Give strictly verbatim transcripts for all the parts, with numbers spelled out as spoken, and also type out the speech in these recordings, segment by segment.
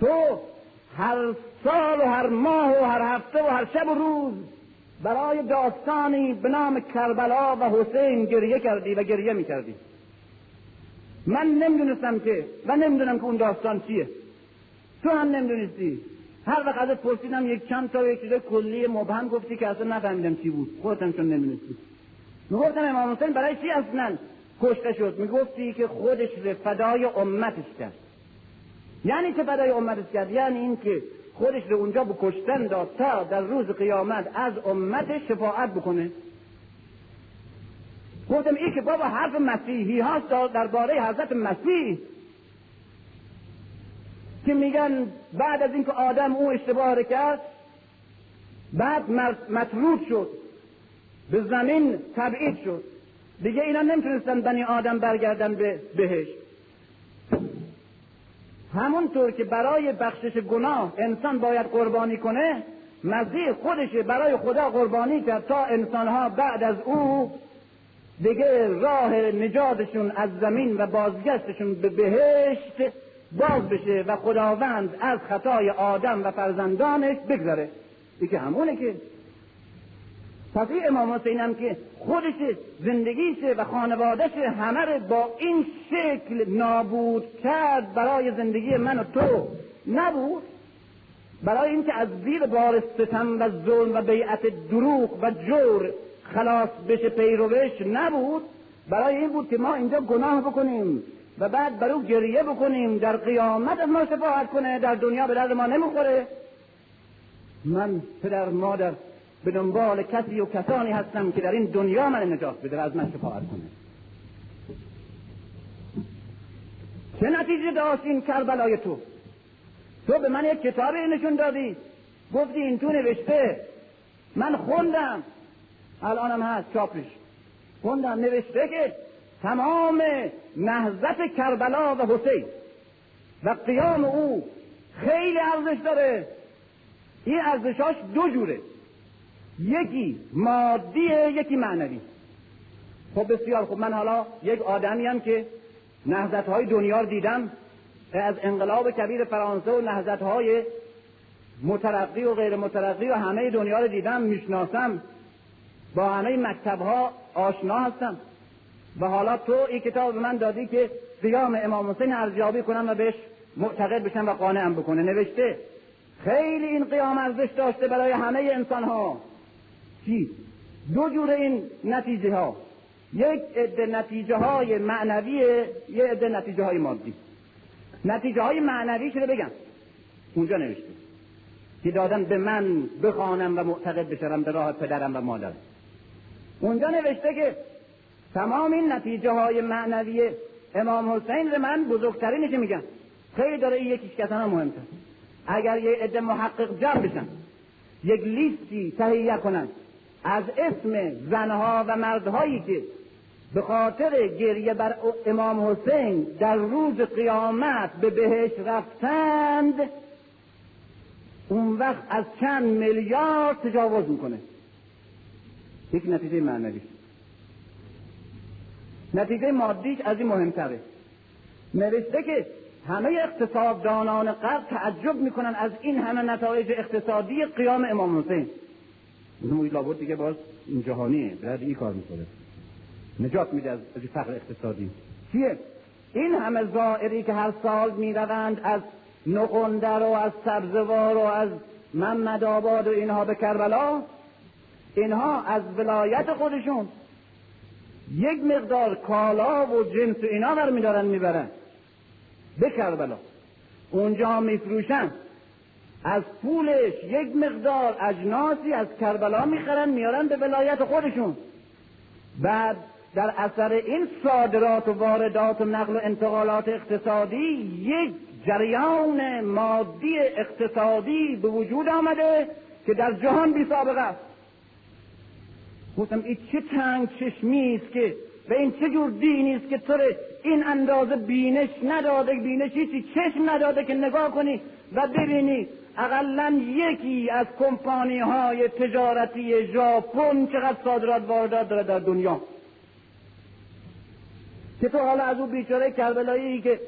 تو هر سال و هر ماه و هر هفته و هر شب و روز برای داستانی به نام کربلا و حسین گریه کردی و گریه می کردی. من نمیدونستم که و نمیدونم که اون داستان چیه، تو هم نمیدونستی. هر وقت ازت پرسیدم یک چند تا یک چیز کلی مبهم گفتی که اصلا نفهمیدم چی بود، خودم چون نمیدونستی. میگفتم امام حسین برای چی اصلا کشته شد؟ میگفتی که خودش رو فدای امتش کرد. یعنی چه فدای امتش کرد؟ یعنی این که خودش رو اونجا به کشتن داد تا در روز قیامت از امتش شفاعت بکنه. گفتم این که بابا حرف مسیحی هاست درباره حضرت مسیح که میگن بعد از اینکه آدم او اشتباه کرد بعد مطرود شد، به زمین تبعید شد، دیگه اینا نمیتونستن بنی آدم برگردن به بهشت. همونطور که برای بخشش گناه انسان باید قربانی کنه، مسیح خودش برای خدا قربانی کرد تا انسانها بعد از او دیگه راه نجاتشون از زمین و بازگشتشون به بهشت باز بشه و خداوند از خطای آدم و فرزندانش بگذره. دیگه همونه که پس این امام حسین هم که خودش زندگیشه و خانوادهشه همه رو با این شکل نابود کرد برای زندگی من و تو، نبود برای اینکه از زیر بار ستم و ظلم و بیعت دروغ و جور خلاص بشه پیروش، نبود برای این بود که ما اینجا گناه بکنیم و بعد بر او گریه بکنیم، در قیامت از ما شفاعت کنه، در دنیا به درد ما نمیخوره. من پدر مادر به دنبال کسی و کسانی هستم که در این دنیا من نجات بده و از من شفاعت کنه. چه نتیجه داشت این کربلای تو؟ تو به من یک کتاب نشون دادی، گفتی این تو نوشته، من خوندم، الانم هست چاپش، خوندم، نوشته که تمام نهضت کربلا و حسین و قیام او خیلی ارزش داره. این ارزشاش دو جوره، یکی مادیه یکی معنوی. خب بسیار خب، من حالا یک آدمیم که نهضت‌های دنیا رو دیدم، از انقلاب کبیر فرانسه و نهضت‌های مترقی و غیر مترقی و همه دنیا رو دیدم، میشناسم، با همه مکتب‌ها آشنا هستم. و حالا تو این کتاب من دادی که قیام امام حسین ارزیابی کنم و بهش معتقد بشم و قانعم بکنه. نوشته خیلی این قیام ارزش داشته برای همه انسان‌ها. چی؟ دو جور این نتیجه ها، یک عده نتیجه های معنویه، یک عده نتیجه های مادی. نتیجه های معنوی شده بگم اونجا نوشته که دادم به من بخوانم و معتقد بشم به راه پدرم و مادرم. اونجا نوشته که تمام این نتیجه های معنوی امام حسین رو من بزرگترینش میگم، خیلی داره این یکیش کسان هم مهمتر. اگر یه عده محقق جمع بشن یک لیستی تهیه کنن از اسم زنها و مردهایی که به خاطر گریه بر امام حسین در روز قیامت به بهشت رفتند، اون وقت از چند میلیارد تجاوز میکنه. یک نتیجه معنوی. نتیجه مادیش از این مهمتره. نوشته که همه اقتصاددانان غرب تعجب میکنن از این همه نتایج اقتصادی قیام امام حسین. میگم لابد دیگه باز این جهانیه، بعد این کار میکنه، نجات میده از فقر اقتصادی. چیه؟ این همه زائری که هر سال میروند از نقندر و از سبزوار و از محمد آباد و اینها به کربلا، اینها از ولایت خودشون یک مقدار کالا و جنس و اینا برمیدارن میبرن به کربلا، اونجا میفروشن، از پولش یک مقدار اجناسی از کربلا میخرن میارن به ولایت خودشون. بعد در اثر این صادرات و واردات و نقل و انتقالات اقتصادی یک جریان مادی اقتصادی به وجود آمده که در جهان بی سابقه است. گفتم این چه تنگ چشمی است که و این چه جور دینی است که تو این اندازه بینش نداده، بینش هیچی چشم نداده که نگاه کنی و ببینی اقلا یکی از کمپانی های تجارتی ژاپن چقدر صادرات واردات داره در دنیا، که تو حالا از اون بیچاره کربلایی که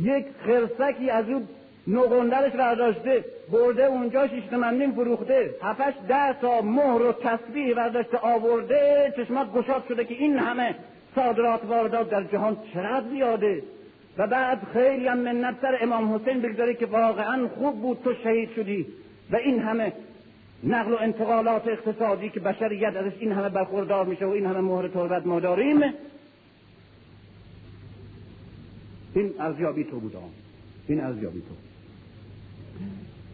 یک خرسکی از اون نوغندرش برداشته برده اونجا شیشتمندین فروخته، هفتش ده تا مهر و تسبیح برداشته آورده، چشمات گشاد شده که این همه صادرات واردات در جهان چقدر زیاده. و بعد خیلی هم منت سر امام حسین بگذاری که واقعا خوب بود تو شهید شدی و این همه نقل و انتقالات اقتصادی که بشریت ازش این همه برخوردار میشه و این همه مهر تربت ما داریم، این ارزیابی تو بوده، این ارزیابی تو.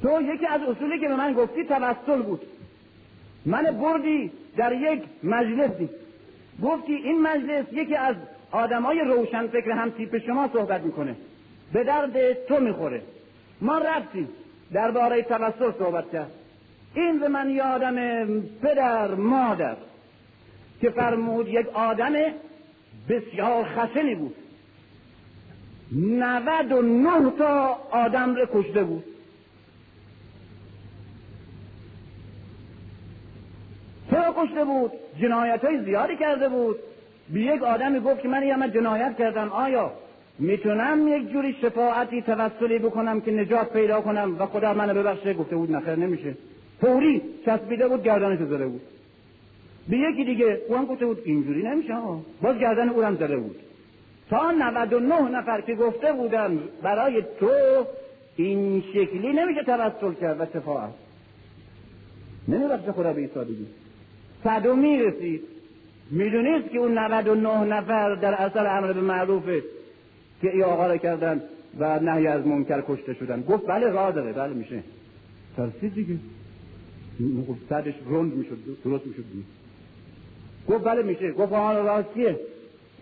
تو یکی از اصولی که به من گفتی توسل بود. من بردی در یک مجلسی گفتی این مجلس یکی از آدمای روشن فکر هم تیپ شما صحبت میکنه، به درد تو میخوره. ما رفتیم درباره توسل صحبت کرد. این به من یادم پدر مادر که فرمود یک آدم بسیار خشنی بود، نود و نه تا آدم رو کشته بود، چرا کشته بود؟ جنایت های زیادی کرده بود. به یک آدمی گفت که من یه همه جنایت کردم، آیا میتونم یک جوری شفاعتی توسلی بکنم که نجات پیدا کنم و خدا منو ببخشه؟ گفته بود نخیر نمیشه، فوری چسبیده بود گردنش زده بود. به یکی دیگه او هم گفته بود اینجوری نمیشه، باز گردن او هم زده بود. تا نود و نه نفر که گفته بودن برای تو این شکلی نمیشه توسل کرد و شفاعت نمیبخشه خدا به ایسادگی، صدو میرسید. میدونید که اون نود و نه نفر در اثر امر به معروفه که ای آقا را کردن و نهی از منکر کشته شدن. گفت بله راه داره، بله میشه ترسید دیگه، صدش رند میشد درست میشد دیگه. گفت بله میشه. گفت آن راستیه.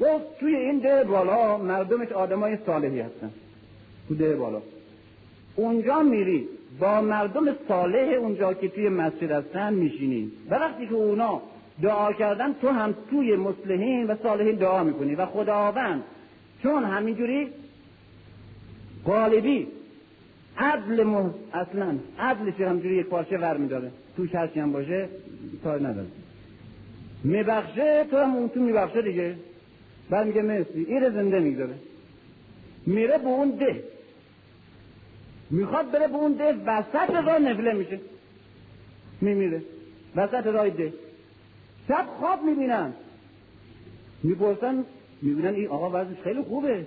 گفت توی این ده بالا مردمش آدمای صالحی هستن، تو ده بالا اونجا میری با مردم صالح اونجا که توی مسجد هستن میشینی و وقتی که اونا دعا کردن تو هم توی مصلحین و صالحین دعا میکنی و خداوند چون همینجوری غالبی عدل مح... اصلا عدلش همجوری یک پارچه ور میداره، توش هرچی هم باشه کار نداره، میبخشه تو هم اون تو میبخشه دیگه. بعد میگه مرسی، ایره زنده میگذاره. میره به اون ده، میخواد بره به اون ده، وسط راه نفله میشه، میمیره وسط راه ده. شب خواب میبینن، میپرسن، میبینن این آقا وضعش خیلی خوبه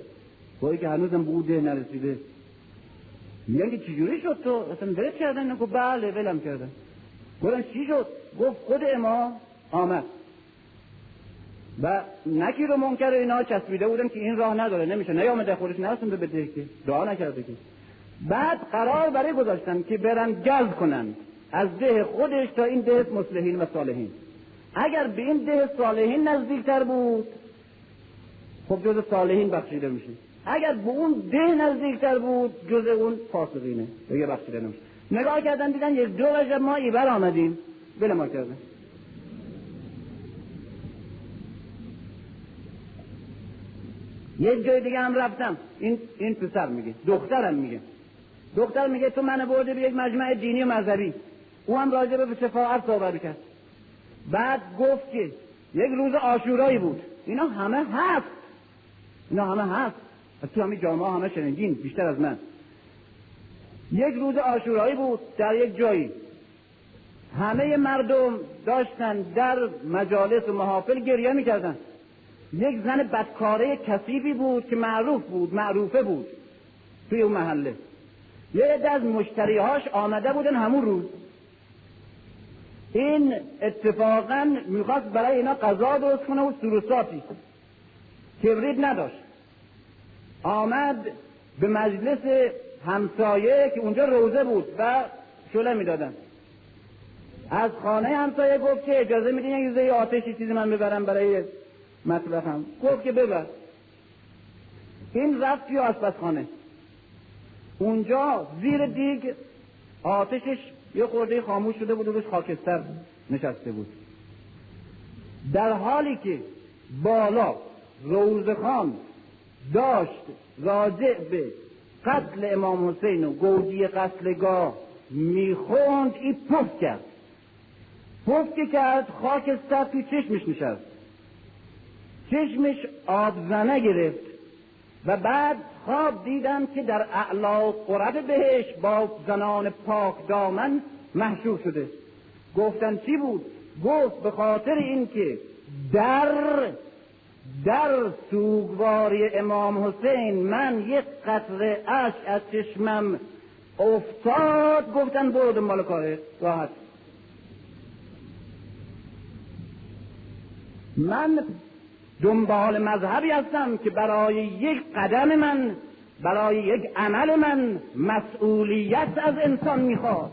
با این که هنوزم به اون ده نرسیده. میگن که چجوری شد تو اصلا ولت کردن؟ نگو بله ولم کردن. گفتن چی شد؟ گفت خود امام آمد و نکی رو منکر و اینا چسبیده بودن که این راه نداره نمیشه، نیامده خودش نرسونده به ده، که دعا نکرده که. بعد قرار برای گذاشتن که برن گز کنن از ده خودش تا این ده مصلحین و صالحین. اگر به این ده صالحین نزدیکتر بود خب جز صالحین بخشیده میشه، اگر به اون ده نزدیکتر بود جز اون فاسقینه دیگه بخشیده نمیشه. نگاه کردن دیدن یک دو وجب ما ایبر آمدیم، بله ما کردن. یک جای دیگه هم رفتم، این این پسر میگه، دخترم میگه، دختر میگه تو منو برده به یک مجمع دینی و مذهبی، او هم راجع به شفاعت صحبت کرد. بعد گفت که یک روز عاشورایی بود، اینا همه هست، اینا همه هست تو همین جامعه، همه شنگین بیشتر از من. یک روز عاشورایی بود در یک جایی، همه مردم داشتن در مجالس و محافل گریه میکردن. یک زن بدکاره کثیفی بود که معروف بود، معروفه بود توی اون محله. یه عده از مشتریهاش آمده بودن همون روز. این اتفاقا میخواست برای اینا غذا درست کنه و سروساتی، کبریت نداشت. آمد به مجلس همسایه که اونجا روزه بود و شعله میدادن. از خانه همسایه گفت که اجازه میدین یک روزه آتشی چیزی من ببرم برای مطبخم؟ گفت که ببر. این رفت توی آشپزخانه، اونجا زیر دیگ آتشش یه خورده خاموش شده بود و روش خاکستر نشسته بود، در حالی که بالا روزخان داشت راجع به قتل امام حسین و گودی قتلگاه میخوند. این پفت کرد، پفت که کرد خاکستر توی چشمش نشست، چشمش آبزنه گرفت، و بعد خواب دیدم که در اعلا قرب بهش با زنان پاک دامن محشور شده. گفتن چی بود؟ گفت به خاطر این که در در سوگواری امام حسین من یک قطره اشک از چشمم افتاد. گفتن برو دنبال کارت راحت. من دنبال مذهبی هستم که برای یک قدم من، برای یک عمل من مسئولیت از انسان میخواد.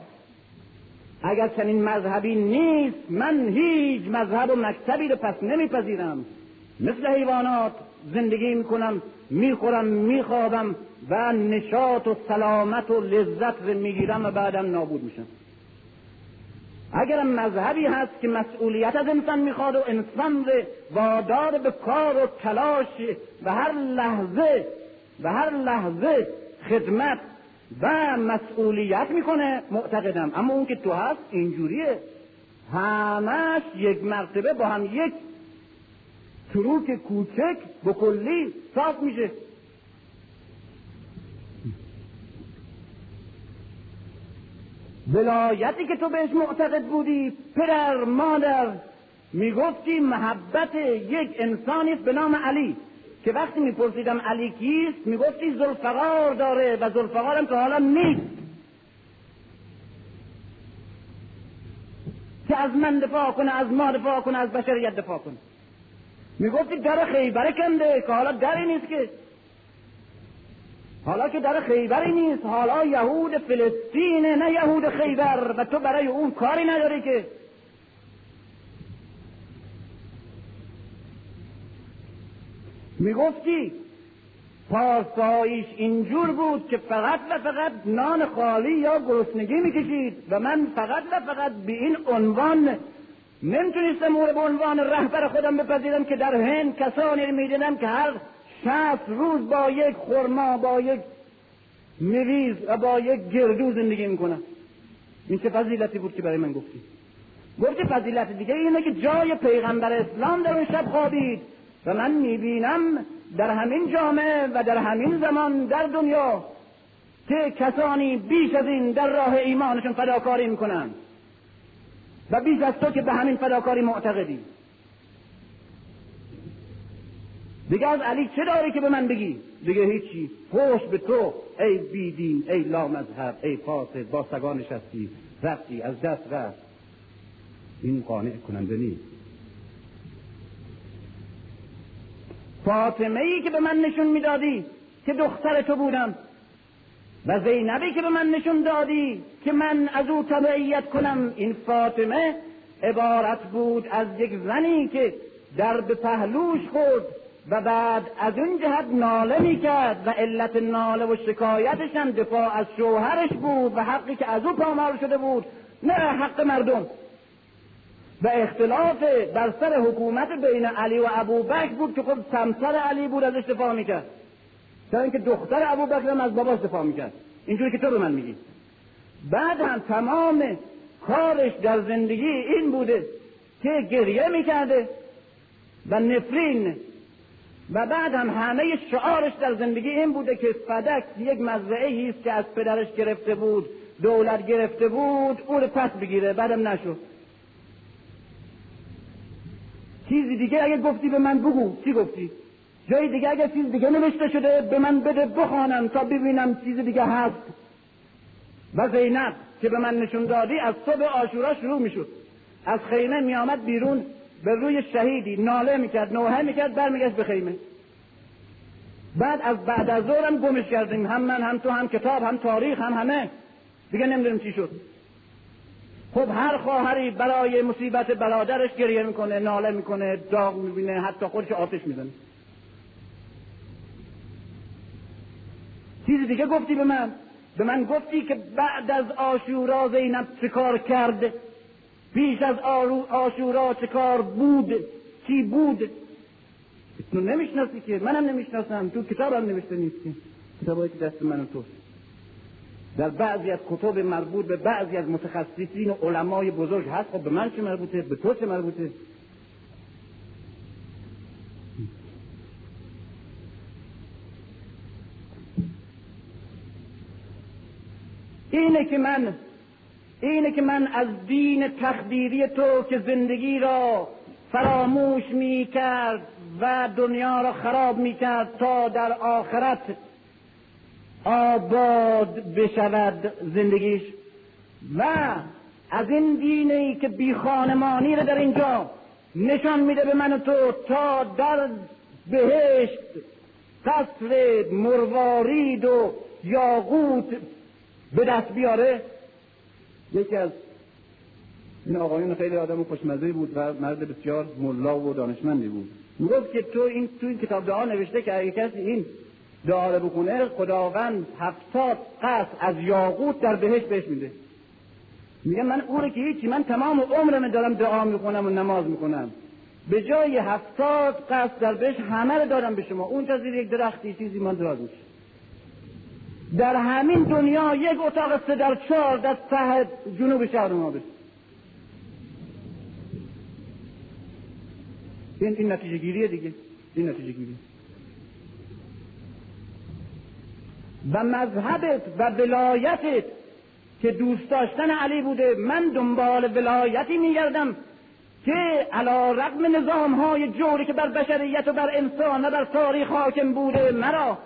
اگر چنین مذهبی نیست من هیچ مذهب و مکتبی رو پس نمیپذیرم. مثل حیوانات زندگی میکنم، میخورم، میخوابم و نشاط و سلامت و لذت رو میگیرم و بعدم نابود میشم. اگرم مذهبی هست که مسئولیت از انسان میخواد و انسان رو وادار به کار و تلاش و هر لحظه و هر لحظه خدمت و مسئولیت میکنه، معتقدم. اما اون که تو هست اینجوریه، همش یک مرتبه با هم یک تروک کوچک به کلی صاف میشه. ولایتی که تو بهش معتقد بودی، پدر مادر میگفتی محبت یک انسانی به نام علی، که وقتی میپرسیدم علی کیست میگفتی ذوالفقار داره و ذوالفقارم که حالا نیست، که از من دفاع کنه، از ما دفاع کنه، از بشریت دفاع کنه. میگفتی در خیبر کنده که حالا دری نیست، که حالا که در خیبری نیست، حالا یهود فلسطینه نه یهود خیبر، و تو برای اون کاری نداری. که میگفتی پارساییش اینجور بود که فقط و فقط نان خالی یا گرسنگی میکشید و من فقط و فقط به این عنوان نمیتونستم او رو به عنوان رهبر خودم بپذیرم که در هند کسانی میدیدم که هر شصت روز با یک خرما، با یک مویز و با یک گردو زندگی میکنم. این چه فضیلتی بود که برای من گفتی؟ گفتی فضیلت دیگه اینه که جای پیغمبر اسلام در اون شب خوابید و من میبینم در همین جامعه و در همین زمان در دنیا که کسانی بیش از این در راه ایمانشون فداکاری میکنن و بیش از تو که به همین فداکاری معتقدی. دیگه از علی چه داری که به من بگی؟ دیگه هیچی. پشت به تو ای بیدین، ای لامذهب، ای فاسد، با سگا نشستی، رفتی از دست رفت. این قانع کننده نیست. فاطمه ای که به من نشون میدادی که دختر تو بودم و زینبی که به من نشون دادی که من از او تبعیت کنم، این فاطمه عبارت بود از یک زنی که در به پهلوش خورد و بعد از اون جهت ناله میکرد و علت ناله و شکایتش هم دفاع از شوهرش بود و حقی که از او پامال شده بود، نه حق مردم. و اختلاف بر سر حکومت بین علی و ابوبکر بود که خب همسر علی بود، ازش دفاع میکرد، در اینکه دختر ابوبکر هم از باباش دفاع میکرد، اینجوری که تو به من میگی. بعد هم تمام کارش در زندگی این بوده که گریه میکرده و نفرین، و بعد هم همه شعارش در زندگی این بوده که فدک یک مزرعه‌ای است که از پدرش گرفته بود، دولت گرفته بود، او رو پس بگیره. بعدم نشد. چیزی دیگه اگه گفتی به من بگو. چی گفتی؟ جای دیگه اگه چیز دیگه نوشته شده به من بده بخوانم تا ببینم چیز دیگه هست. و زینب که به من نشون دادی از صبح عاشورا شروع میشد. از خیمه میامد بیرون، به روی شهیدی ناله میکرد، نوحه میکرد، برمیگشت به خیمه. بعد از بعد از ظهرم گمش کردیم، هم من، هم تو، هم کتاب، هم تاریخ، هم همه دیگه. نمیدونم چی شد. خب هر خواهری برای مصیبت برادرش گریه میکنه، ناله میکنه، داغ میبینه، حتی خودش آتش میزنه. چیز دیگه گفتی به من؟ به من گفتی که بعد از عاشورا زینب چه کار کرد، بیش از عاشورا چه کار بود، چی بود. تو نمیشناسی که، منم نمیشناسم، تو کتابم نوشته نیست که، کتابایی که دست منو تو در بعضی از کتاب مربوط به بعضی از متخصصین و علمای بزرگ هست. خب به من چه مربوطه؟ به تو چه مربوطه؟ اینه که من اینه که من از دین تخدیری تو که زندگی را فراموش می کرد و دنیا را خراب می کرد تا در آخرت آباد بشود زندگیش، و از این دینی که بی خانمانی را در اینجا نشان میده به من و تو تا در بهشت قصر مروارید و یاقوت به دست بیاره. یکی از این آقایون خیلی آدم خوشمزه بود و مرد بسیار ملا و دانشمندی بود، میگفت که تو این تو این کتاب دعا نوشته که اگه کسی این دعا رو بخونه خداوند هفتاد قصر از یاقوت در بهشت بهش میده. میگم من اون که هیچی، من تمام عمرم دارم دعا میخونم و نماز میخونم، به جای هفتاد قصد در بهشت همه رو دارم به شما. اون تا زیر یک درختی چیزی من دراز میشه. در همین دنیا یک اتاق سه در چهار در ته جنوب شهر ما بشه. این این نتیجه گیریه دیگه، این نتیجه گیریه. و مذهبت و ولایتت که دوست داشتن علی بوده، من دنبال ولایتی میگردم که علی رغم نظام های جوری که بر بشریت و بر انسان و بر تاریخ حاکم بوده، مرا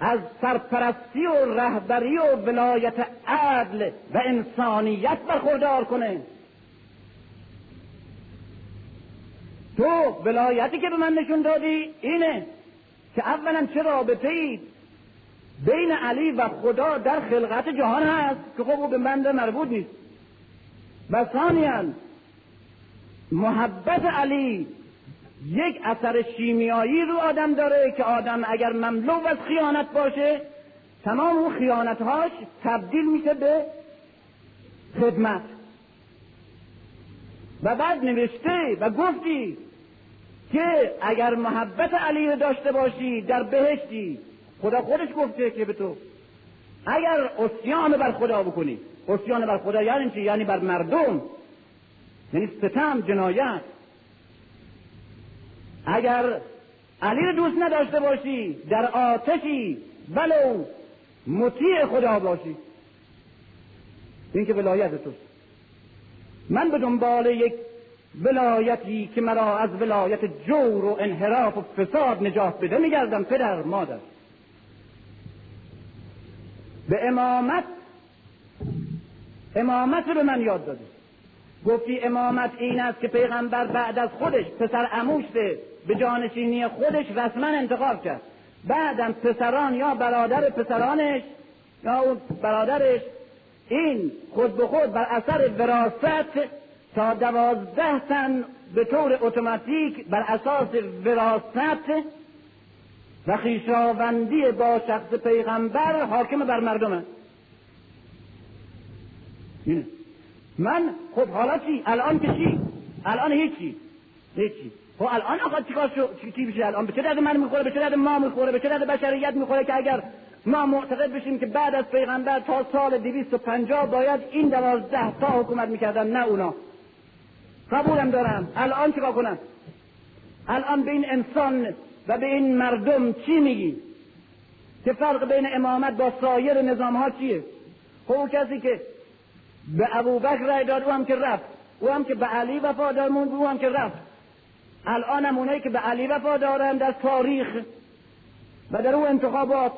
از سرپرستی و رهبری و ولایت عدل و انسانیت برخوردار کنه. تو ولایتی که به من نشون دادی اینه که اولا چه رابطه ای بین علی و خدا در خلقت جهان هست که خب به بنده مربوط نیست، و ثانیاً محبت علی یک اثر شیمیایی رو آدم داره که آدم اگر مملو از خیانت باشه تمام اون خیانتهاش تبدیل میشه به خدمت. و بعد نوشته و گفتی که اگر محبت علی رو داشته باشی در بهشتی، خدا خودش گفته که به تو اگر عصیان بر خدا بکنی، عصیان بر خدا یعنی چی؟ یعنی بر مردم، یعنی ستم، جنایت. اگر علی رو دوست نداشته باشی در آتشی ولو مطیع خدا باشی. این که ولایت توست. من به دنبال یک ولایتی که مرا از ولایت جور و انحراف و فساد نجات بده میگردم پدر مادر. به امامت امامت رو به من یاد دادی، گفتی امامت این است که پیغمبر بعد از خودش پسر عموش به جانشینی خودش رسما انتخاب کرد، بعدم پسران یا برادر پسرانش یا اون برادرش این خود به خود بر اثر وراثت تا دوازده تن به طور اتوماتیک بر اساس وراثت و خیشاوندی با شخص پیغمبر حاکم بر مردم هست. من خب حالا چی؟ الان که چی؟ الان هیچی هیچی خب الان آقا چیکار شو؟ چی بشه الان؟ به چه درد من میخوره؟ به چه درد ما میخوره؟ به چه درد بشریت میخوره که اگر ما معتقد بشیم که بعد از پیغمبر تا سال دویست و پنجاه باید این دوازده تا حکومت میکردن نه اونا؟ قبولم دارم. الان چیکار کنم؟ الان به این انسان و به این مردم چی میگی؟ که فرق بین امامت با سایر نظام ها چیه؟ خب کسی که به ابوبکر رای داد او هم که رفت، او هم که به علی وفادار موند، او هم که رفت. الان هم اونایی که به علی وفادارند در تاریخ و در او انتخابات،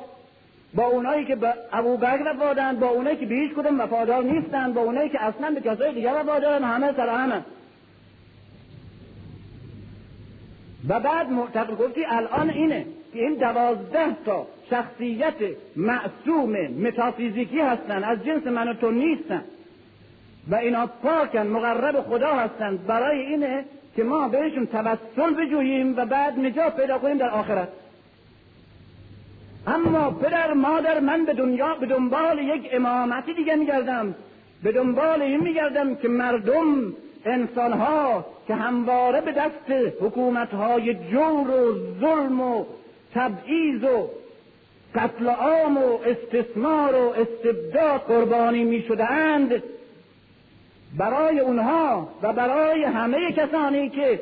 با اونایی که به ابوبکر وفادارند، با اونایی که به هیچ کدوم وفادار نیستند، با اونایی که اصلا به کسای دیگر وفادارند، همه سر همه. و بعد معتقد گفتی الان اینه که این دوازده تا شخصیت معصوم متافیزیکی هستن، از جنس من و تو نیستن و اینا پاکن، مقرب خدا هستن. برای اینه که ما بهشون توسل بجوییم و بعد نجات پیدا کنیم در آخرت. اما پدر مادر، من به دنیا به دنبال یک امامتی دیگه میگردم، به دنبال این میگردم که مردم، انسانها که همواره به دست حکومت‌های جور و ظلم و تبعیض و قتل عام و استثمار و استبداد قربانی می‌شدند، برای اونها و برای همه کسانی که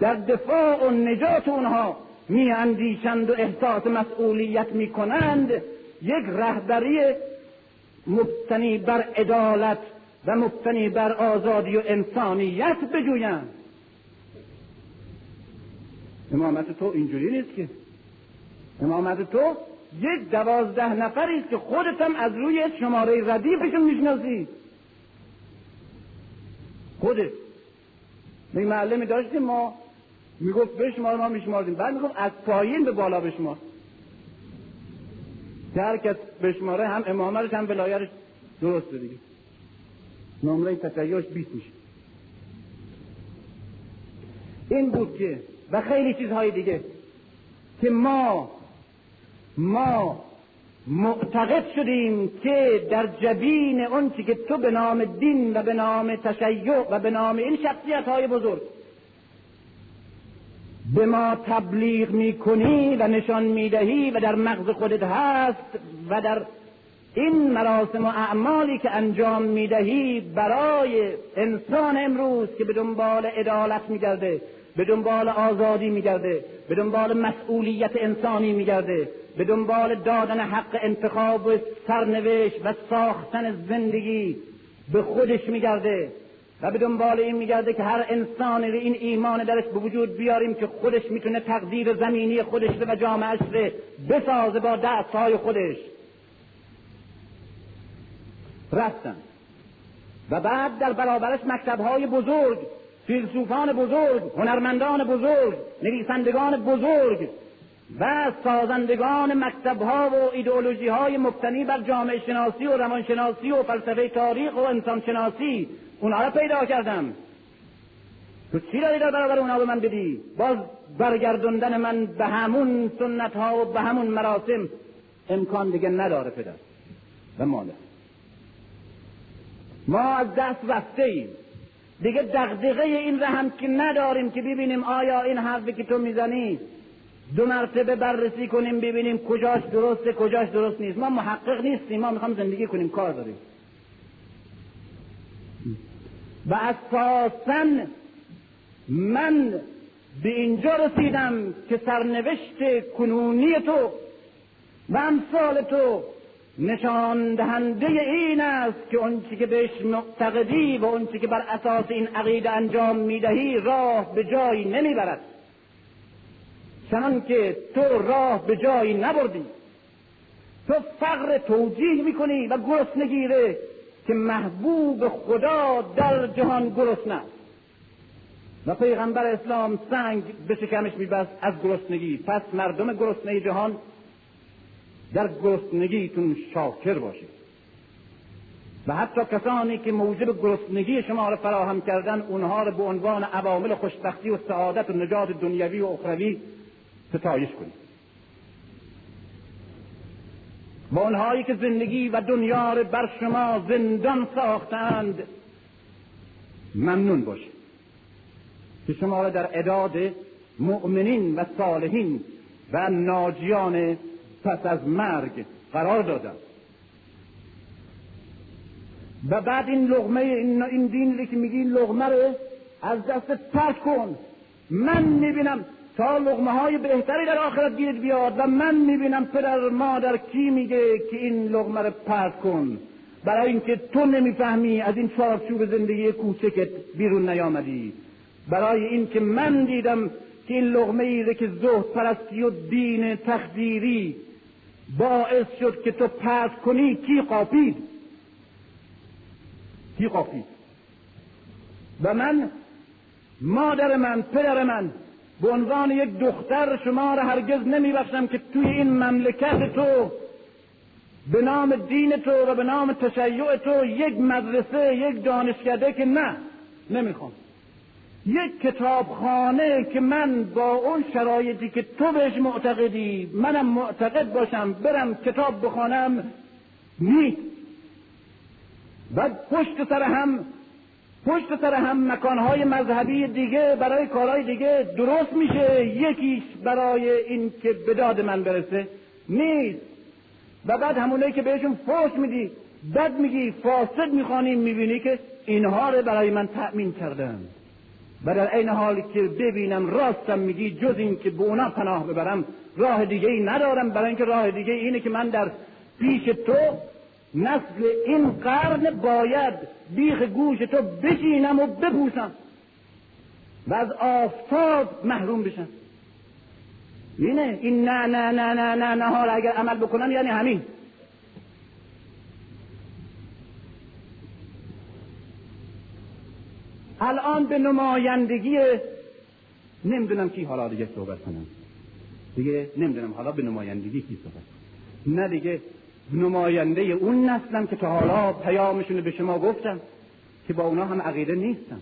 در دفاع و نجات اونها می‌اندیشند و احساس مسئولیت می‌کنند، یک رهبری مبتنی بر عدالت و مبتنی بر آزادی و انسانیت بجویند. امامت تو اینجوری نیست که. امامت تو یک دوازده نفری است که خودت هم از روی شماره ردیفشون میشناسی. خودت می معلمی داشتیم ما میگفت بشمار، ما میشماردیم، بعد میگفت از پایین به بالا بشمار. هر کس بشماره هم امامتش هم ولایتش درست دیگه. نمره تشیعش بیست میشه. این بود که و خیلی چیزهای دیگه که ما ما معتقد شدیم که در جبین اون چی که تو به نام دین و به نام تشیع و به نام این شخصیت‌های بزرگ به ما تبلیغ میکنی و نشان میدهی و در مغز خودت هست و در این مراسم و اعمالی که انجام میدهی برای انسان امروز که به دنبال عدالت میگرده، به دنبال آزادی میگرده، به دنبال مسئولیت انسانی میگرده، به دنبال دادن حق انتخاب و سرنوشت و ساختن زندگی به خودش میگرده و به دنبال این میگرده که هر انسانی رو این ایمان درش به وجود بیاریم که خودش میتونه تقدیر زمینی خودش و جامعهش رو بسازه با دست‌های خودش. رفتن و بعد در برابرش مکتب‌های بزرگ، فیلسوفان بزرگ، هنرمندان بزرگ، نویسندگان بزرگ و سازندگان مکتب‌ها و ایدئولوژی‌های مبتنی بر جامعه شناسی و روانشناسی و فلسفه تاریخ و انسانشناسی، اونا را پیدا کردم. تو چی داری در برابر اونا به من بدی؟ باز برگردوندن من به همون سنت ها و به همون مراسم امکان دیگه نداره پدر و مادر. ما از دست رفته ایم دیگه. دغدغه این را هم که نداریم که ببینیم آیا این حرفی که تو میزنی دو مرتبه بررسی کنیم ببینیم کجاش درسته کجاش درست نیست. ما محقق نیستیم، ما میخوام زندگی کنیم، کار داریم. و اساساً من به اینجا رسیدم که سرنوشت کنونی تو و امثال تو نشان دهنده این است که اون چی که بهش معتقدی و اون چی که بر اساس این عقیده انجام میدهی راه به جایی نمیبرد، چنان که تو راه به جایی نبردی. تو فقر توجیه میکنی و گرسنگی ره که محبوب خدا در جهان گرسنه است و پیغمبر اسلام سنگ به شکمش میبست از گرسنگی. پس مردم گرسنه جهان در گرسنگیتون شاکر باشید و حتی کسانی که موجب گرسنگی شما را فراهم کردن اونها را به عنوان عوامل خوشبختی و سعادت و نجات دنیوی و اخروی ستایش کنید. با اونهایی که زندگی و دنیا را بر شما زندان ساختند ممنون باشید که شما را در اعداد مؤمنین و صالحین و ناجیان پس از مرگ قرار دادند. و بعد این لقمه، این دین رو که میگی لقمه رو از دست پرت کن. من میبینم تا لقمه های بهتری در آخرت گیرت بیاد و من میبینم پدر مادر کی میگه که این لقمه رو پرت کن برای اینکه تو نمیفهمی از این چارچوب زندگی کوچکت بیرون نیامدی، برای اینکه من دیدم که این لقمه ایره که زهد پرستی و دین تخدیری باعث شد که تو پرت کنی. کی قاپید؟ کی قاپید؟ و من، مادر من، پدر من، به عنوان یک دختر شما را هرگز نمیبخشم که توی این مملکت تو به نام دین تو و به نام تشیع تو یک مدرسه، یک دانشکده که نه، نمیخوام. یک کتابخانه که من با اون شرایطی که تو بهش معتقدی منم معتقد باشم، برم کتاب بخوانم، نیست. بعد پشت سر هم پشت سر هم مکانهای مذهبی دیگه برای کارهای دیگه درست میشه، یکیش برای این که به داد من برسه نیست. و بعد همونایی که بهشون فحش میدی، بد میگی، فاسد میخوانی، میبینی که اینها رو برای من تأمین کردن و در این حالی که ببینم راستم میگی، جز این که به اونا پناه ببرم راه دیگه ای ندارم، برای اینکه راه دیگه اینه که من در پیش تو نسل این قرن باید بیخ گوش تو بشینم و بپوشم و از آفتاب محروم بشم. اینه این نه نه نه نه نه نه ها را اگر عمل بکنم یعنی همین. الان به نمایندگی نمیدونم کی حالا دیگه صحبت کنم، دیگه نمیدونم حالا به نمایندگی کی صحبت کنم، نه دیگه نماینده اون نسلم که تا حالا پیامشون به شما گفتم که با اونا هم عقیده نیستم،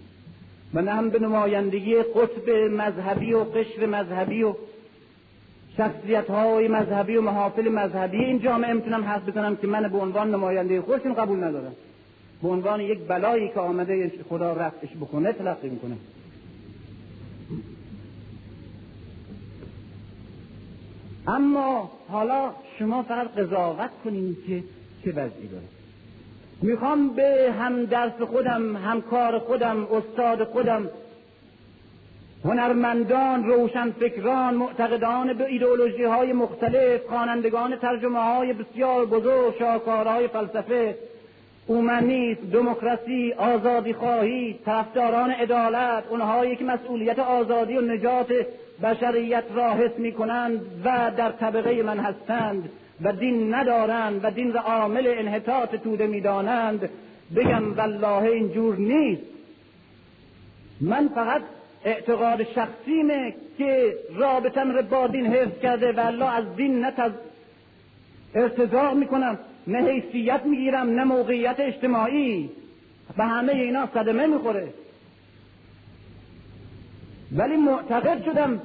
من هم به نمایندگی قطب مذهبی و قشر مذهبی و شخصیت های مذهبی و محافل مذهبی این جامعه میتونم حس بکنم که من به عنوان نماینده خودشون قبول ندارم، به عنوان یک بلایی که آمده خدا رفعش بکنه تلقی میکنه. اما حالا شما فقط قضاوت کنین که چه وضعی داره. میخوام به هم درس خودم، همکار خودم، استاد خودم، هنرمندان، روشنفکران، معتقدان به ایدئولوژی های مختلف، خوانندگان ترجمه های بسیار بزرگ، شاهکارهای فلسفه، اومنیسم، دموکراسی، آزادی خواهی، طرفداران عدالت، اونهایی که مسئولیت آزادی و نجات بشریت را حس می کنند و در طبقه من هستند و دین ندارند و دین را عامل انحطاط توده می دانند، بگم والله اینجور نیست. من فقط اعتقاد شخصیمه که رابطم را با دین حفظ کرده والله از دین نتز ارتضاع می کنم، نه حیثیت می گیرم نه موقعیت اجتماعی، به همه اینا صدمه می خوره، ولی معتقد شدم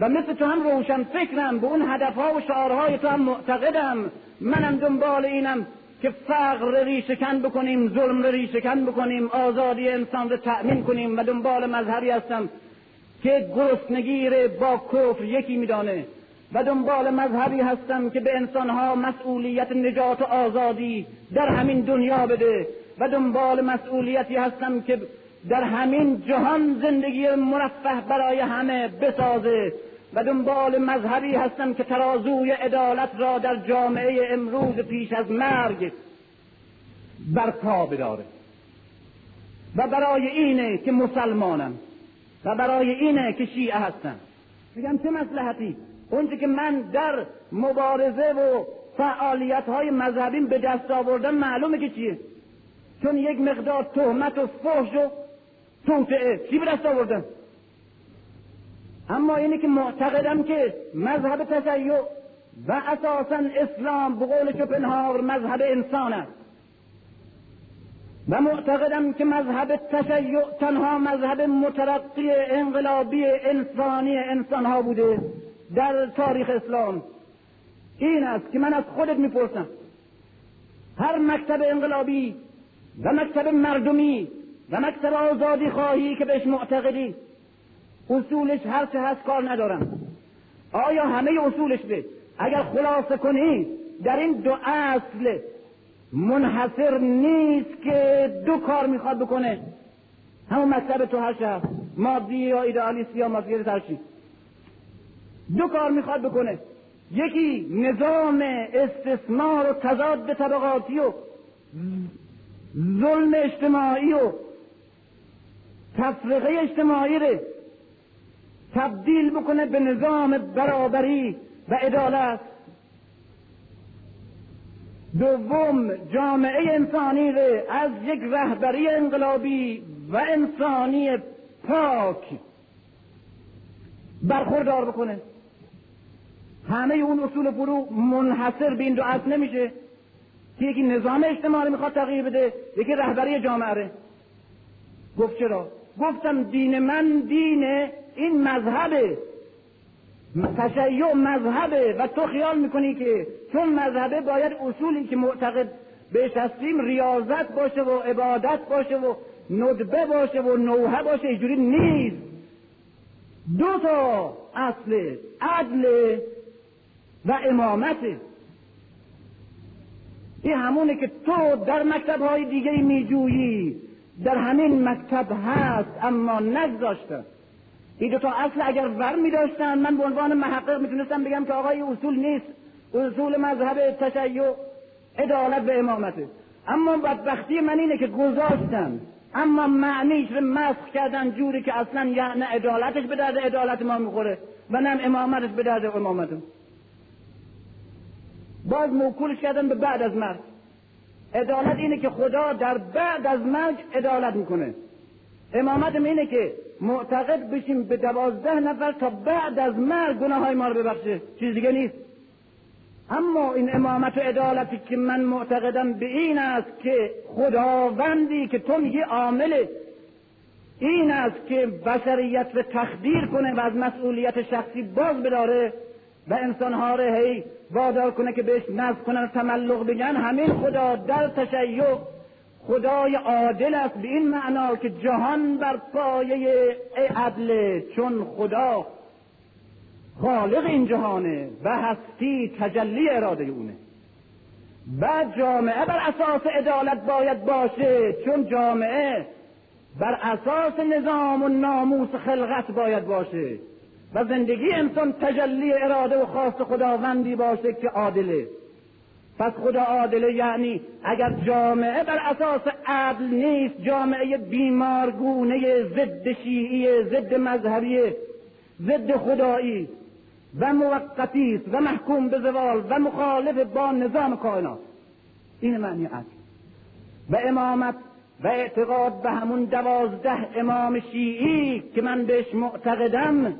و مثل تو هم روشن فکرم، به اون هدفها و شعارهای تو هم معتقدم. منم دنبال اینم که فقر ریشه‌کن بکنیم، ظلم ریشه‌کن بکنیم، آزادی انسان رو تأمین کنیم و دنبال مذهبی هستم که گرسنگی با کفر یکی میدانه و دنبال مذهبی هستم که به انسانها مسئولیت نجات و آزادی در همین دنیا بده و دنبال مسئولیتی هستم که در همین جهان زندگی مرفه برای همه بسازه و دنبال مذهبی هستم که ترازوی عدالت را در جامعه امروز پیش از مرگ برپا بداره و برای اینه که مسلمانم و برای اینه که شیعه هستم. میگم چه مصلحتی اونچه که من در مبارزه و فعالیت‌های مذهبی به دست آوردم معلومه که چیه، چون یک مقدار تهمت و فحش و توطئه چی به دست آوردم. اما اینه که معتقدم که مذهب تشیع و اساساً اسلام به قول شوپنهاور مذهب انسان است و معتقدم که مذهب تشیع تنها مذهب مترقی انقلابی انسانی انسانها بوده در تاریخ اسلام. این است که من از خودت میپرسم، هر مکتب انقلابی و مکتب مردمی و مکتب آزادی خواهی که بهش معتقدی اصولش هر چه هست کار ندارم، آیا همه اصولش به اگر خلاصه کنی در این دو اصل منحصر نیست که دو کار میخواد بکنه، همون مکتب تو هر چه مادی یا ایدئالیستی یا مادیت هر چی دو کار میخواد بکنه، یکی نظام استثمار و تضاد طبقاتی و ظلم اجتماعی و تفرقه اجتماعی رو تبدیل بکنه به نظام برابری و عدالت، دوم جامعه انسانی رو از یک رهبری انقلابی و انسانی پاک برخوردار بکنه. همه اون اصول فرو منحصر به این دو اصل نمیشه، یکی نظام اجتماعی میخواد تغییر بده، یکی رهبری جامعه ره. گفت چرا؟ گفتم دین من دینه، این مذهبه، تشیع مذهبه و تو خیال میکنی که چون مذهبه باید اصولی که معتقد بهش هستیم ریاضت باشه و عبادت باشه و ندبه باشه و نوحه باشه. اینجوری نیست. دو تا اصل، عدل و امامته، این همونه که تو در مکتب های دیگه میجویی در همین مکتب هست اما نگذاشتن. این دو تا اصل اگر ور میداشتن من به عنوان محقق میتونستم بگم که آقا این اصول نیست، اصول مذهب تشیع عدالت و امامته. اما بدبختی من اینه که گذاشتن، اما معنیش رو مسخ کردن جوری که اصلا یعنی عدالتش به درد عدالت ما میخوره و نم امامتش به درد امامتم. باز موکولش کردن به بعد از مرگ. عدالت اینه که خدا در بعد از مرگ عدالت میکنه. امامتم اینه که معتقد بشیم به دوازده نفر تا بعد از مرگ گناههای ما رو ببخشه، چیز دیگه نیست. اما این امامت و عدالتی که من معتقدم به این است که خداوندی که تو میگی عامله این است که بشریت رو تخدیر کنه و از مسئولیت شخصی باز بداره و انسانها رو هی وادار کنه که بهش نزد کنن و تملق بگن، همین خدا در تشیع خدای عادل است، به این معنا که جهان بر پایه عدل، چون خدا خالق این جهانه و هستی تجلی اراده اونه و جامعه بر اساس عدالت باید باشه، چون جامعه بر اساس نظام و ناموس خلقت باید باشه و زندگی انسان تجلی اراده و خواست خداوندی باشه که عادله. پس خدا عادله، یعنی اگر جامعه بر اساس عدل نیست، جامعه بیمارگونه ضد شیعی، ضد مذهبی، ضد خدایی و موقتی است و محکوم به زوال و مخالف با نظام کائنات. این معنی عدل و امامت و اعتقاد به همون دوازده امام شیعی که من بهش معتقدم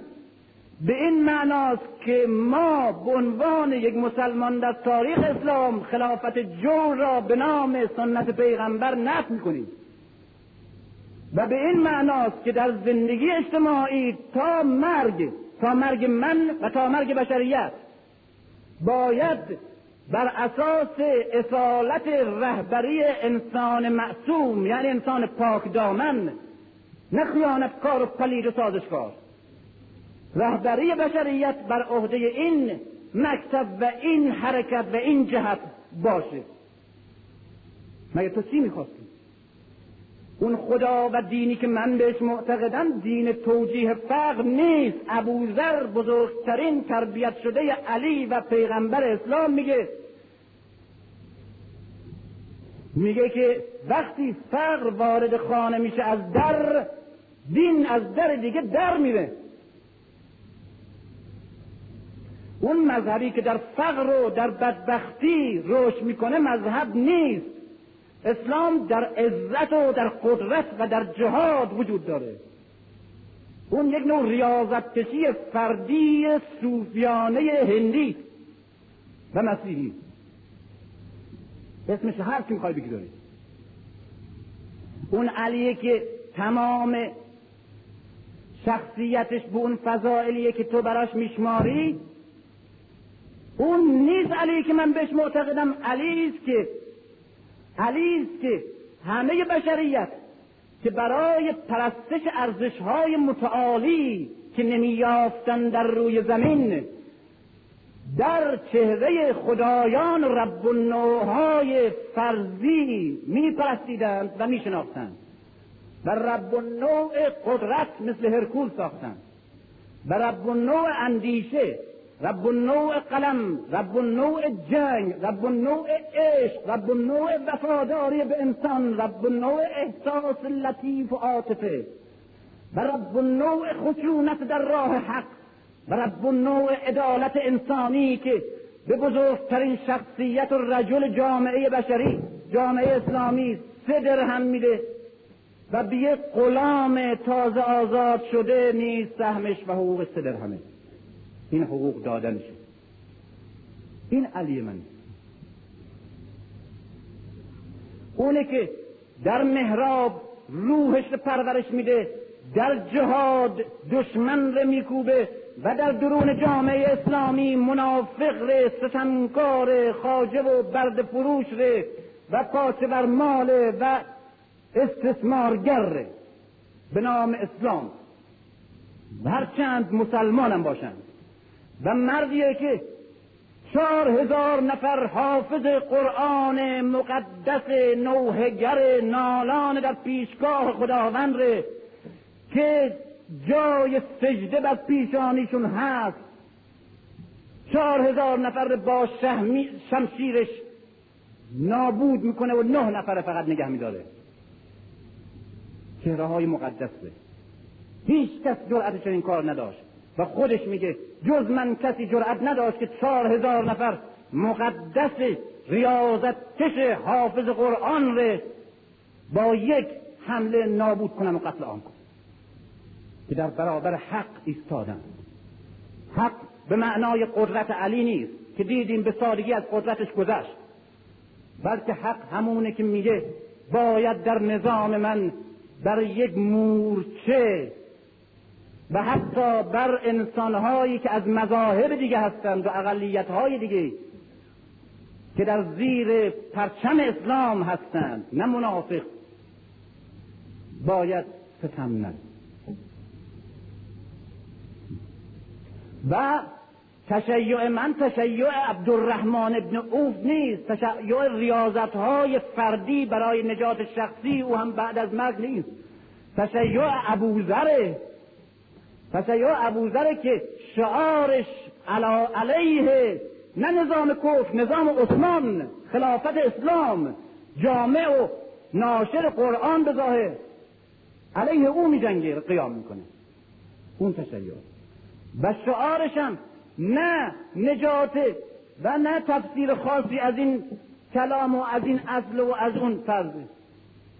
به این معناست که ما به عنوان یک مسلمان در تاریخ اسلام خلافت جور را به نام سنت پیغمبر نفی می‌کنیم و به این معناست که در زندگی اجتماعی تا مرگ، تا مرگ من و تا مرگ بشریت، باید بر اساس اصالت رهبری انسان معصوم، یعنی انسان پاک دامن، نه خیانتکار و پلید و سازشکار، رهبری بشریت بر عهده این مکتب و این حرکت و این جهت باشه. مگه تو چی میخواستی؟ اون خدا و دینی که من بهش معتقدم دین توجیه فقر نیست. ابوذر بزرگترین تربیت شده علی و پیغمبر اسلام میگه میگه که وقتی فقر وارد خانه میشه از در، دین از در دیگه در میره. اون مذهبی که در فقر و در بدبختی روش میکنه مذهب نیست. اسلام در عزت و در قدرت و در جهاد وجود داره. اون یک نوع ریاضت کشی فردی صوفیانه هندی و مسیحی، اسمش هر چی میخوای بگذاری. اون علیه که تمام شخصیتش به اون فضائلیه که تو براش میشماری، اون نیز علی که من بهش معتقدم. علی است که علی است که همه بشریت که برای پرستش ارزش‌های متعالی که نمی‌یافتن در روی زمین، در چهره خدایان رب النوع‌های فرضی می‌پرستیدند و می‌شناختند و رب النوع قدرت مثل هرکول ساختند و رب النوع اندیشه، رب النوع قلم، رب النوع جنگ، رب النوع عشق، رب النوع وفاداری به انسان، رب النوع احساس لطیف و عاطفه و رب النوع خشونت در راه حق و رب النوع عدالت انسانی که به بزرگترین شخصیت و رجل جامعه بشری، جامعه اسلامی، سه درهم میده و به یک غلام تازه آزاد شده نیز سهمش و حقوق سه درهمه. این حقوق دادنشه. این علی من اونه که در محراب روحش رو پرورش میده، در جهاد دشمن رو میکوبه و در درون جامعه اسلامی منافق رو، ستمکار، خواجه و برد فروش رو و پاچه بر مال و استثمارگر رو به نام اسلام، هرچند مسلمانم باشند. و مردیه که چهار هزار نفر حافظ قرآن مقدس نوحه‌گر نالان در پیشگاه خداوند ره که جای سجده بر پیشانیشون هست، چهار هزار نفر با شمشیرش نابود میکنه و نه نفر فقط نگه میداره. چهره های مقدسه. هیچ کس جرأتش این کار نداشت و خودش میگه جز من کسی جرأت نداشت که چهار هزار نفر مقدس ریاضت کش حافظ قرآن رو با یک حمله نابود کنم و قتل عام کنم که در برابر حق ایستادن. حق به معنای قدرت علی نیست که دیدیم به سادگی از قدرتش گذشت، بلکه حق همونه که میگه باید در نظام من بر یک مورچه و حتی بر انسانهایی که از مذاهب دیگه هستند و اقلیت‌های دیگه که در زیر پرچم اسلام هستند، نه منافق، باید ستم نشد. و تشیع من تشیع عبدالرحمن ابن عوف نیست، تشیع ریاضت‌های فردی برای نجات شخصی او هم بعد از مرگ نیست، تشیع ابوذره. تشیع ابوذره که شعارش علا علیه نه نظام کفر، نظام عثمان، خلافت اسلام، جامع و ناشر قرآن به ظاهر، علیه او می جنگه، قیام میکنه. اون تشیع. و شعارش هم نه نجات و نه تفسیر خاصی از این کلام و از این اصل و از اون فرض،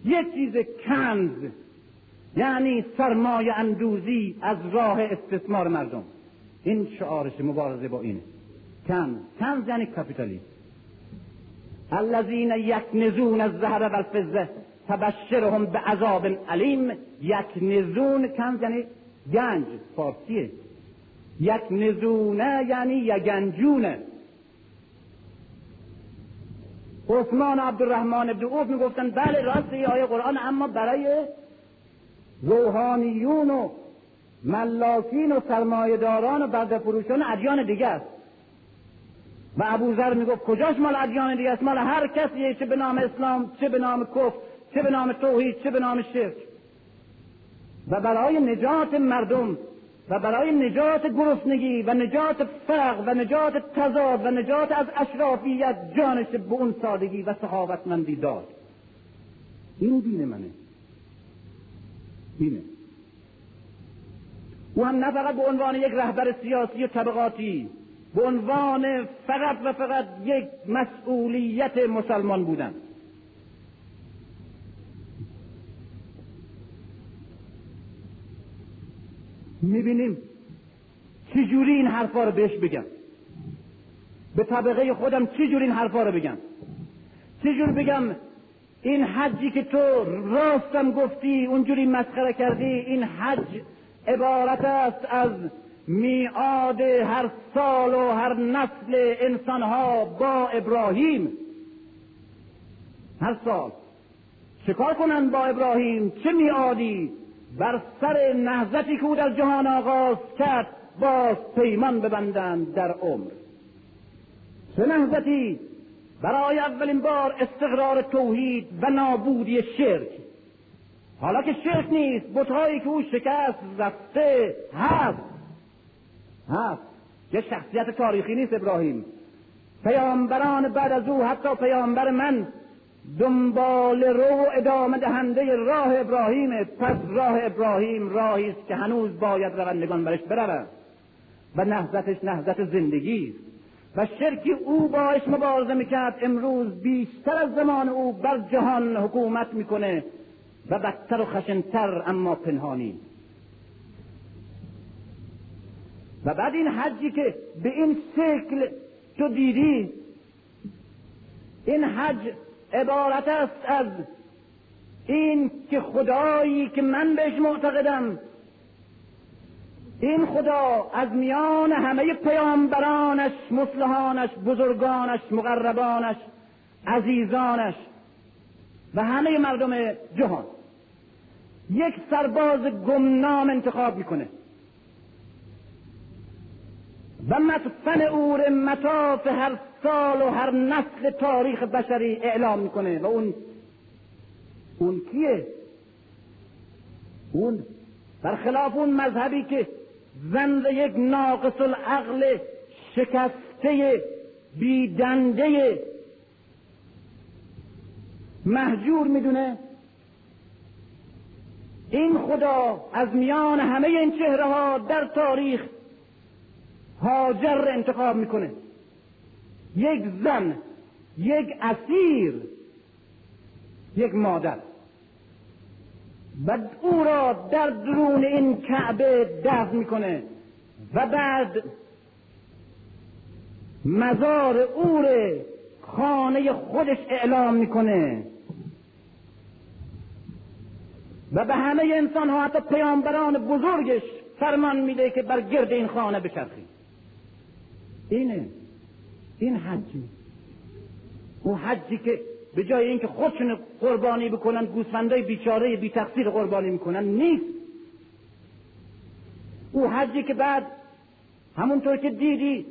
یک چیز کنز، یعنی سرمایه اندوزی از راه استثمار مردم. این شعارش، مبارزه با اینه. کنز، کنز یعنی کپیتالیسم. الذین یکنزون الذهب والفضة فبشرهم بعذاب الیم. یکنزون، کنز یعنی گنج، فارسیه. یک نزونه یعنی یک گنجونه. عثمان عبدالرحمن ابن عوف میگفتن بله راست ای آیه قرآن، اما برای روحانیون و ملاکین و سرمایه‌داران و برده‌فروشان ادیان دیگه است. و ابوذر میگفت کجاش مال ادیان دیگه است، مال هر کسیه، چه به نام اسلام، چه به نام کفر، چه به نام توحید، چه به نام شرک. و برای نجات مردم و برای نجات گرسنگی و نجات فقر و نجات تضاد و نجات از اشرافیت جانش به اون سادگی و سخاوتمندی داد. این دین منه، دینه. او هم نه فقط به عنوان یک رهبر سیاسی و طبقاتی، به عنوان فقط و فقط یک مسئولیت مسلمان بودن. میبینیم چجوری این حرفا رو بهش بگم، به طبقه خودم چجوری این حرفا رو بگم، چجوری بگم این حجی که تو راستم گفتی اونجوری مسخره کردی، این حج عبارت است از میعاد هر سال و هر نسل انسانها با ابراهیم. هر سال چیکار کنن با ابراهیم؟ چه میعادی؟ بر سر نهضتی که او در جهان آغاز کرد باز پیمان ببندند در عمر. چه نهضتی؟ برای اولین بار استقرار توحید و نابودی شرک. حالا که شرک نیست، بت‌هایی که او شکست رفته هست هست یه شخصیت تاریخی نیست ابراهیم. پیامبران بعد از او، حتی پیامبر من، دنبال رو ادامه دهنده راه ابراهیمه. پس راه ابراهیم راهی است که هنوز باید روندگان برش برن و نهضتش نهضت زندگی و شرکی او باش مبارزه میکرد. امروز بیشتر از زمان او بر جهان حکومت میکنه و بدتر و خشنتر، اما پنهانی. و بعد این حجی که به این شکل تو دیدی، این حج عبارت است از این که خدایی که من بهش معتقدم، این خدا از میان همه پیامبرانش، مصلحانش، بزرگانش، مقربانش، عزیزانش و همه مردم جهان یک سرباز گمنام انتخاب میکنه و مدفن او را مطاف هر سال و هر نسل تاریخ بشری اعلام میکنه. و اون اون کیه؟ اون برخلاف اون مذهبی که زند یک ناقص العقل شکسته بیدنده مهجور میدونه. این خدا از میان همه این چهره ها در تاریخ هاجر را انتخاب میکنه. یک زن، یک اسیر، یک مادر، بعد او را در درون این کعبه دفن میکنه و بعد مزار او را خانه خودش اعلام میکنه و به همه انسان ها حتی پیامبران بزرگش فرمان میده که بر گرد این خانه بچرخید. اینه این حجی، او حجی که به جای اینکه خودشون قربانی بکنن، گوسفندای بیچاره بی تقصیر قربانی میکنن، نیست. او حجی که بعد همونطور که دیدی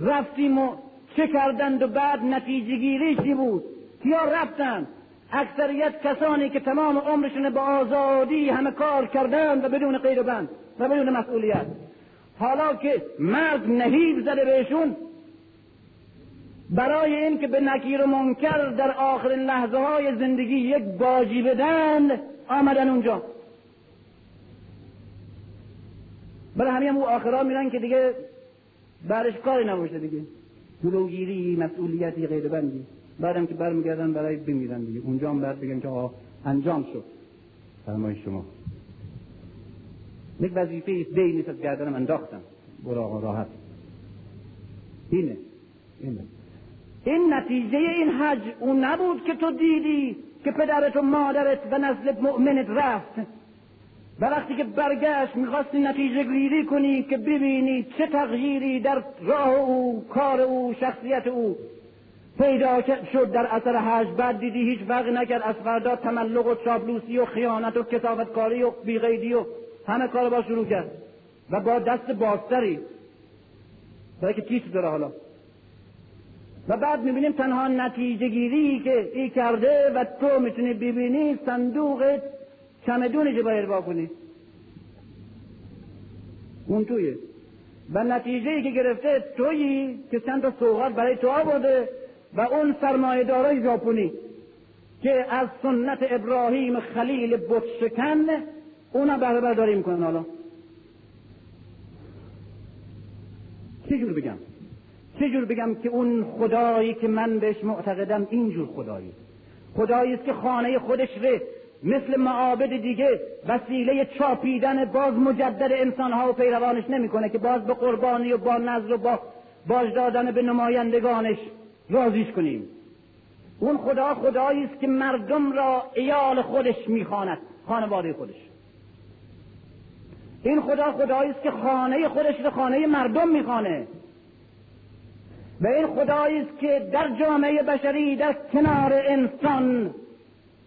رفتیم و چه کردند و بعد نتیجه گیری چی بود؟ کیا رفتن؟ اکثریت کسانی که تمام عمرشون با آزادی همه کار کردند و بدون قید و بند و بدون مسئولیت. حالا که مرد نهیب زده بهشون برای این که به نکیر و منکر در آخرین لحظه های زندگی یک باجی بدن، آمدن اونجا. برای همین هم او آخرها میرن که دیگه برش کاری نباشه، دیگه جلوگیری، مسئولیتی، قید بندی. بعدم که برمیگردن برای بمیرن دیگه، اونجا هم باید بگن که آه انجام شد فرمای شما. یک وظیفه ایست، دی نیست از گردنم انداختم، برا راحت. اینه اینه این نتیجه این حج. اون نبود که تو دیدی که پدرت و مادرت و نسل مؤمنت رفت و وقتی که برگشت میخواستی نتیجه گیری کنی که ببینی چه تغییری در راه او، کار او، شخصیت او پیدا شد در اثر حج. بعد دیدی هیچ فرقی نکرد، از فردا تملق و چاپلوسی و خیانت و کثافتکاری و بی‌قیدی و همه کار با شروع کرد و با دست بازتری برای که تیز داره حالا. و بعد میبینیم تنها نتیجه گیری که ای کرده و تو میتونی ببینی صندوقت چمدونی که باید واکنی اون تویه و نتیجهی که گرفته تویی که چند تا سوغات برای تو آورده و اون سرمایه دارای ژاپنی که از سنت ابراهیم خلیل بت شکن اونا بهره برداری میکنن. حالا چه جور بگم چه جور بگم که اون خدایی که من بهش معتقدم اینجور خدایی خدایی است که خانه خودش رو مثل معابد دیگه وسیله چاپیدن باز مجدد انسانها و پیروانش نمیکنه که باز به قربانی و با نذر و با باج دادن به نمایندگانش راضیش کنیم. اون خدا خدایی است که مردم را عیال خودش میخواند، خانواده خودش. این خدا خدایی است که خانه خودش را خانه مردم میخوانه و این خدایی است که در جامعه بشری در کنار انسان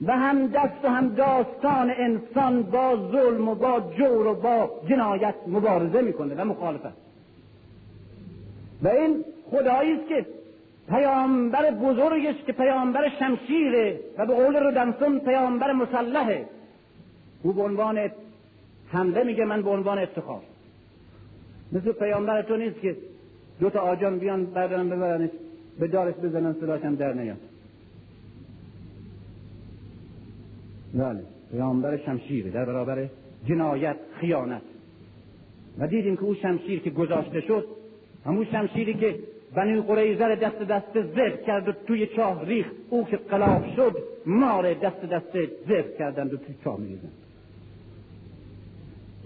و هم دست و هم داستان انسان با ظلم و با جور و با جنایت مبارزه میکنه و مخالفت. و این خدایی است که پیامبر بزرگش که پیامبر شمشیره و به قول رودنسون پیامبر مسلحه، او به عنوان حمله میگه من به عنوان افتخار. مثل پیامبر تو نیست که دو تا آجان بیان بردارن ببرنش به دارش بزنن سلاشم در نیاد. بله، پیامبر شمشیره در برابر جنایت، خیانت. و دیدیم که او شمشیر که گذاشته شد، همون شمشیری که بنی قریظه را دست دست ذبح کرد و توی چاه ریخت، او که قلاب شد مار دست دست ذبح کردند و توی چاه می‌ریزند.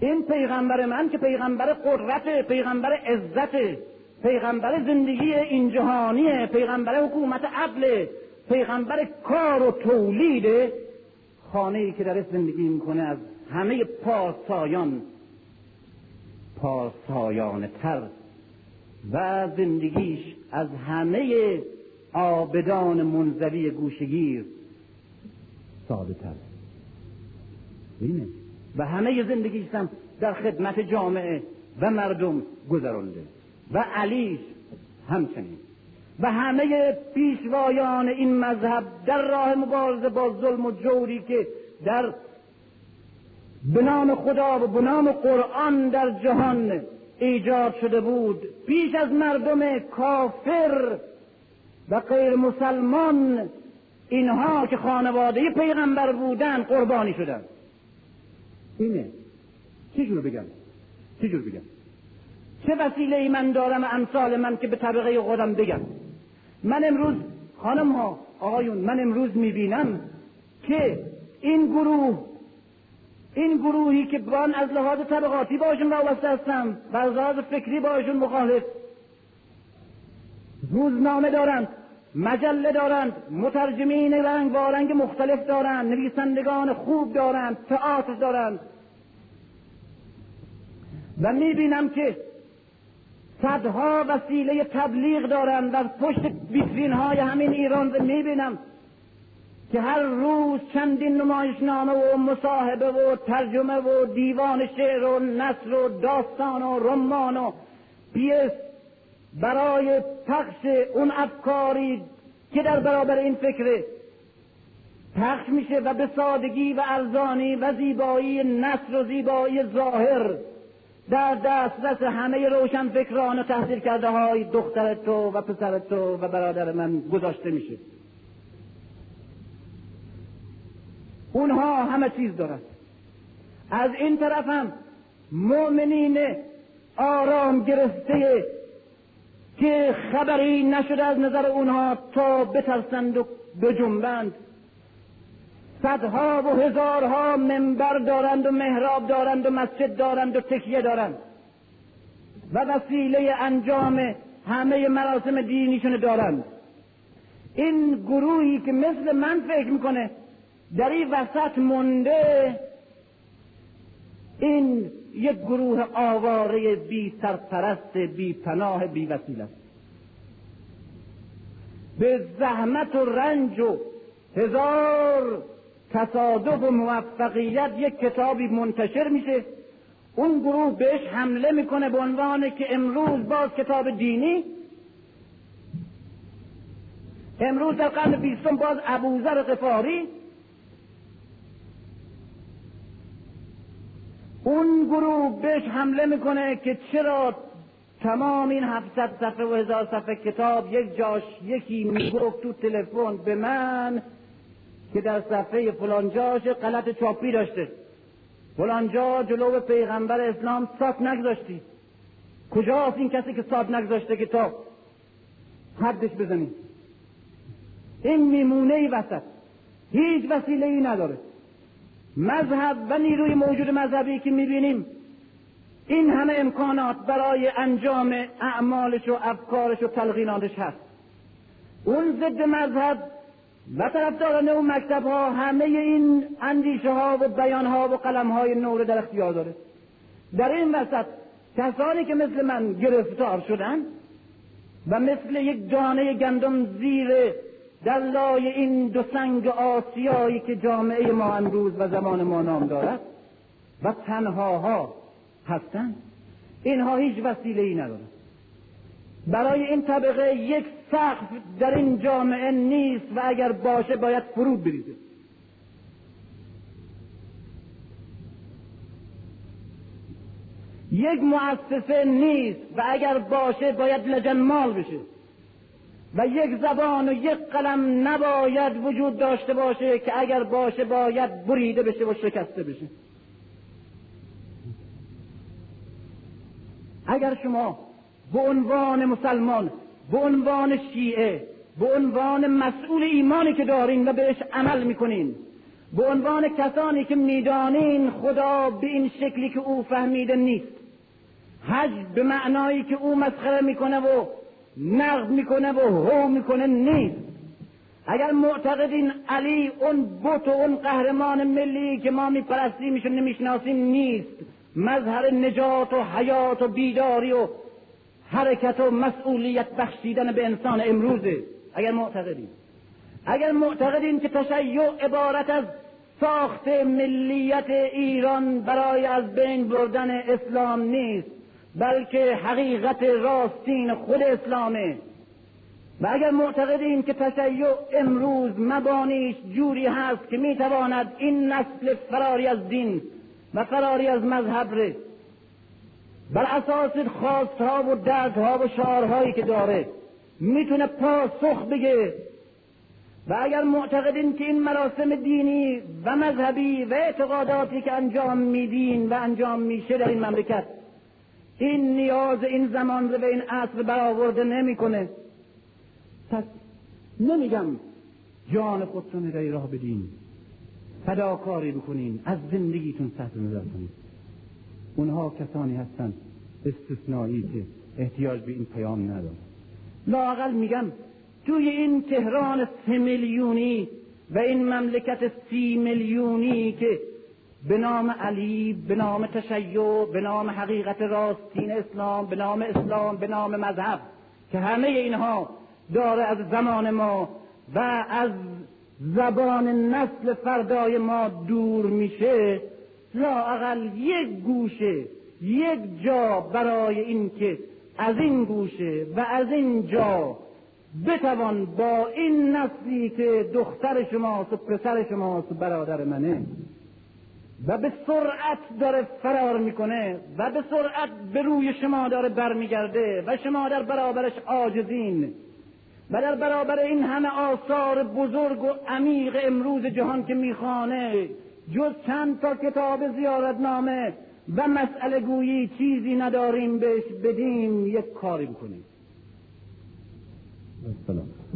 این پیغمبر من که پیغمبر قدرت، پیغمبر عزت، پیغمبر زندگی این جهانیه، پیغمبر حکومت عدل، پیغمبر کار و تولید، خانه‌ای که درش زندگی میکنه از همه پارسایان پارسایانه تر و زندگیش از همه عابدان منزوی گوشگیر ساده تر و همه زندگیش هم در خدمت جامعه و مردم گذرانده و علیش همچنین و همه پیشوایان این مذهب در راه مبارزه با ظلم و جوری که در به نام خدا و به نام قرآن در جهان ایجاد شده بود، پیش از مردم کافر و غیر مسلمان اینها که خانواده پیغمبر بودن قربانی شدن. اینه چه جور بگم چه جور بگم چه وسیله‌ای من دارم امثال من که به طبقه خودم بگم؟ من امروز خانم ها آقایون، من امروز میبینم که این گروه این گروهی که من از لحاظ طبقاتی باشون وابسته هستم و از لحاظ فکری باشون مخالف، روزنامه دارند، مجله دارند، مترجمین رنگ و رنگ مختلف دارند، نویسندگان خوب دارند، تئاتر دارند، و میبینم که صدها وسیله تبلیغ دارند و پشت ویترین های همین ایران میبینم که هر روز چندین نمایشنامه و مصاحبه و ترجمه و دیوان شعر و نثر و داستان و رمان و پیس برای پخش اون افکاری که در برابر این فکر پخش میشه و به سادگی و ارزانی و زیبایی نثر و زیبایی ظاهر در دسترس همه روشن فکران و تحصیل کرده های دختر تو و پسر تو و برادر من گذاشته میشه. اونها همه چیز دارند. از این طرف هم مؤمنین آرام گرفته که خبری نشده از نظر اونها تا بترسند و بجنبند، صدها و هزارها منبر دارند و محراب دارند و مسجد دارند و تکیه دارند و وسیله انجام همه مراسم دینیشون دارند. این گروهی که مثل من فکر میکنه در این وسط مونده، این یک گروه آواره بی سرپرست، بی پناه، بی وسیله است. به زحمت و رنج و هزار تصادف و موفقیت یک کتابی منتشر میشه، اون گروه بهش حمله میکنه به عنوان که امروز باز کتاب دینی، امروز در قرن بیستم باز ابوذر غفاری. اون گروه بهش حمله میکنه که چرا تمام این هفتصد صفحه و هزار صفحه کتاب یک جاش یکی میگفت تو تلفن به من که در صفحه فلان جاش غلط چاپی داشته، فلان جا جلو پیغمبر اسلام سات نگذاشتی. کجاست این کسی که سات نگذاشته کتاب؟ حدش بزنید. این میمونه ای وسط هیچ وسیله ای نداره. مذهب و نیروی موجود مذهبی که میبینیم این همه امکانات برای انجام اعمالش و افکارش و تلقیناتش هست. اون ضد مذهب و طرفداران اون مکتب ها همه این اندیشه ها و بیان ها و قلم های نور در اختیار داره. در این وسط کسانی که مثل من گرفتار شدن و مثل یک دانه گندم زیر در لای این دو سنگ آسیایی که جامعه ما امروز و زمان ما نام دارد و تنهاها هستند، اینها هیچ وسیله‌ای ندارند. برای این طبقه یک سقف در این جامعه نیست و اگر باشه باید فرود بریزه. یک مؤسسه نیست و اگر باشه باید لجنمال بشه. و یک زبان و یک قلم نباید وجود داشته باشه که اگر باشه باید بریده بشه و شکسته بشه. اگر شما به عنوان مسلمان، به عنوان شیعه، به عنوان مسئول ایمانی که دارین و بهش عمل میکنین، به عنوان کسانی که میدانین خدا به این شکلی که او فهمیده نیست، حج به معنایی که او مسخره میکنه و نقد میکنه و هو میکنه نیست، اگر معتقدین علی اون بت و اون قهرمان ملی که ما میپرستیمش و نمیشناسیم نیست، مظهر نجات و حیات و بیداری و حرکت و مسئولیت بخشیدن به انسان امروزه، اگر معتقدین اگر معتقدین که تشیع عبارت از ساخت ملیت ایران برای از بین بردن اسلام نیست بلکه حقیقت راستین خود اسلامه، و اگر معتقدیم که تشیع امروز مبانیش جوری هست که میتواند این نسل فراری از دین و فراری از مذهب ره بر اساس خواستها و دردها و شعارهایی که داره میتونه پاسخ بگه و اگر معتقدین که این مراسم دینی و مذهبی و اعتقاداتی که انجام میدین و انجام میشه در این مملکت این نیاز این زمان و این عصر برآورده نمیکنه، پس نمیگم جان خودتون در راه بدین، فداکاری بکنین، از زندگیتون صرف نظر کنید. اونها کسانی هستن استثنایی که احتیاج به این پیام ندارن. لااقل میگم توی این تهران سه میلیونی و این مملکت سی میلیونی که به نام علی، به نام تشیع، به نام حقیقت راستین اسلام، به نام اسلام، به نام مذهب، که همه اینها داره از زمان ما و از زبان نسل فردای ما دور میشه، لااقل یک گوشه، یک جا برای این که از این گوشه و از این جا بتوان با این نسلی که دختر شماست و پسر شماست و برادر منه و به سرعت داره فرار میکنه و به سرعت به روی شما داره برمیگرده و شما در برابرش عاجزین و در برابر این همه آثار بزرگ و عمیق امروز جهان که میخوانه جز چند تا کتاب زیارتنامه و مسئله گویی چیزی نداریم بهش بدیم، یک کاری بکنیم. السلام.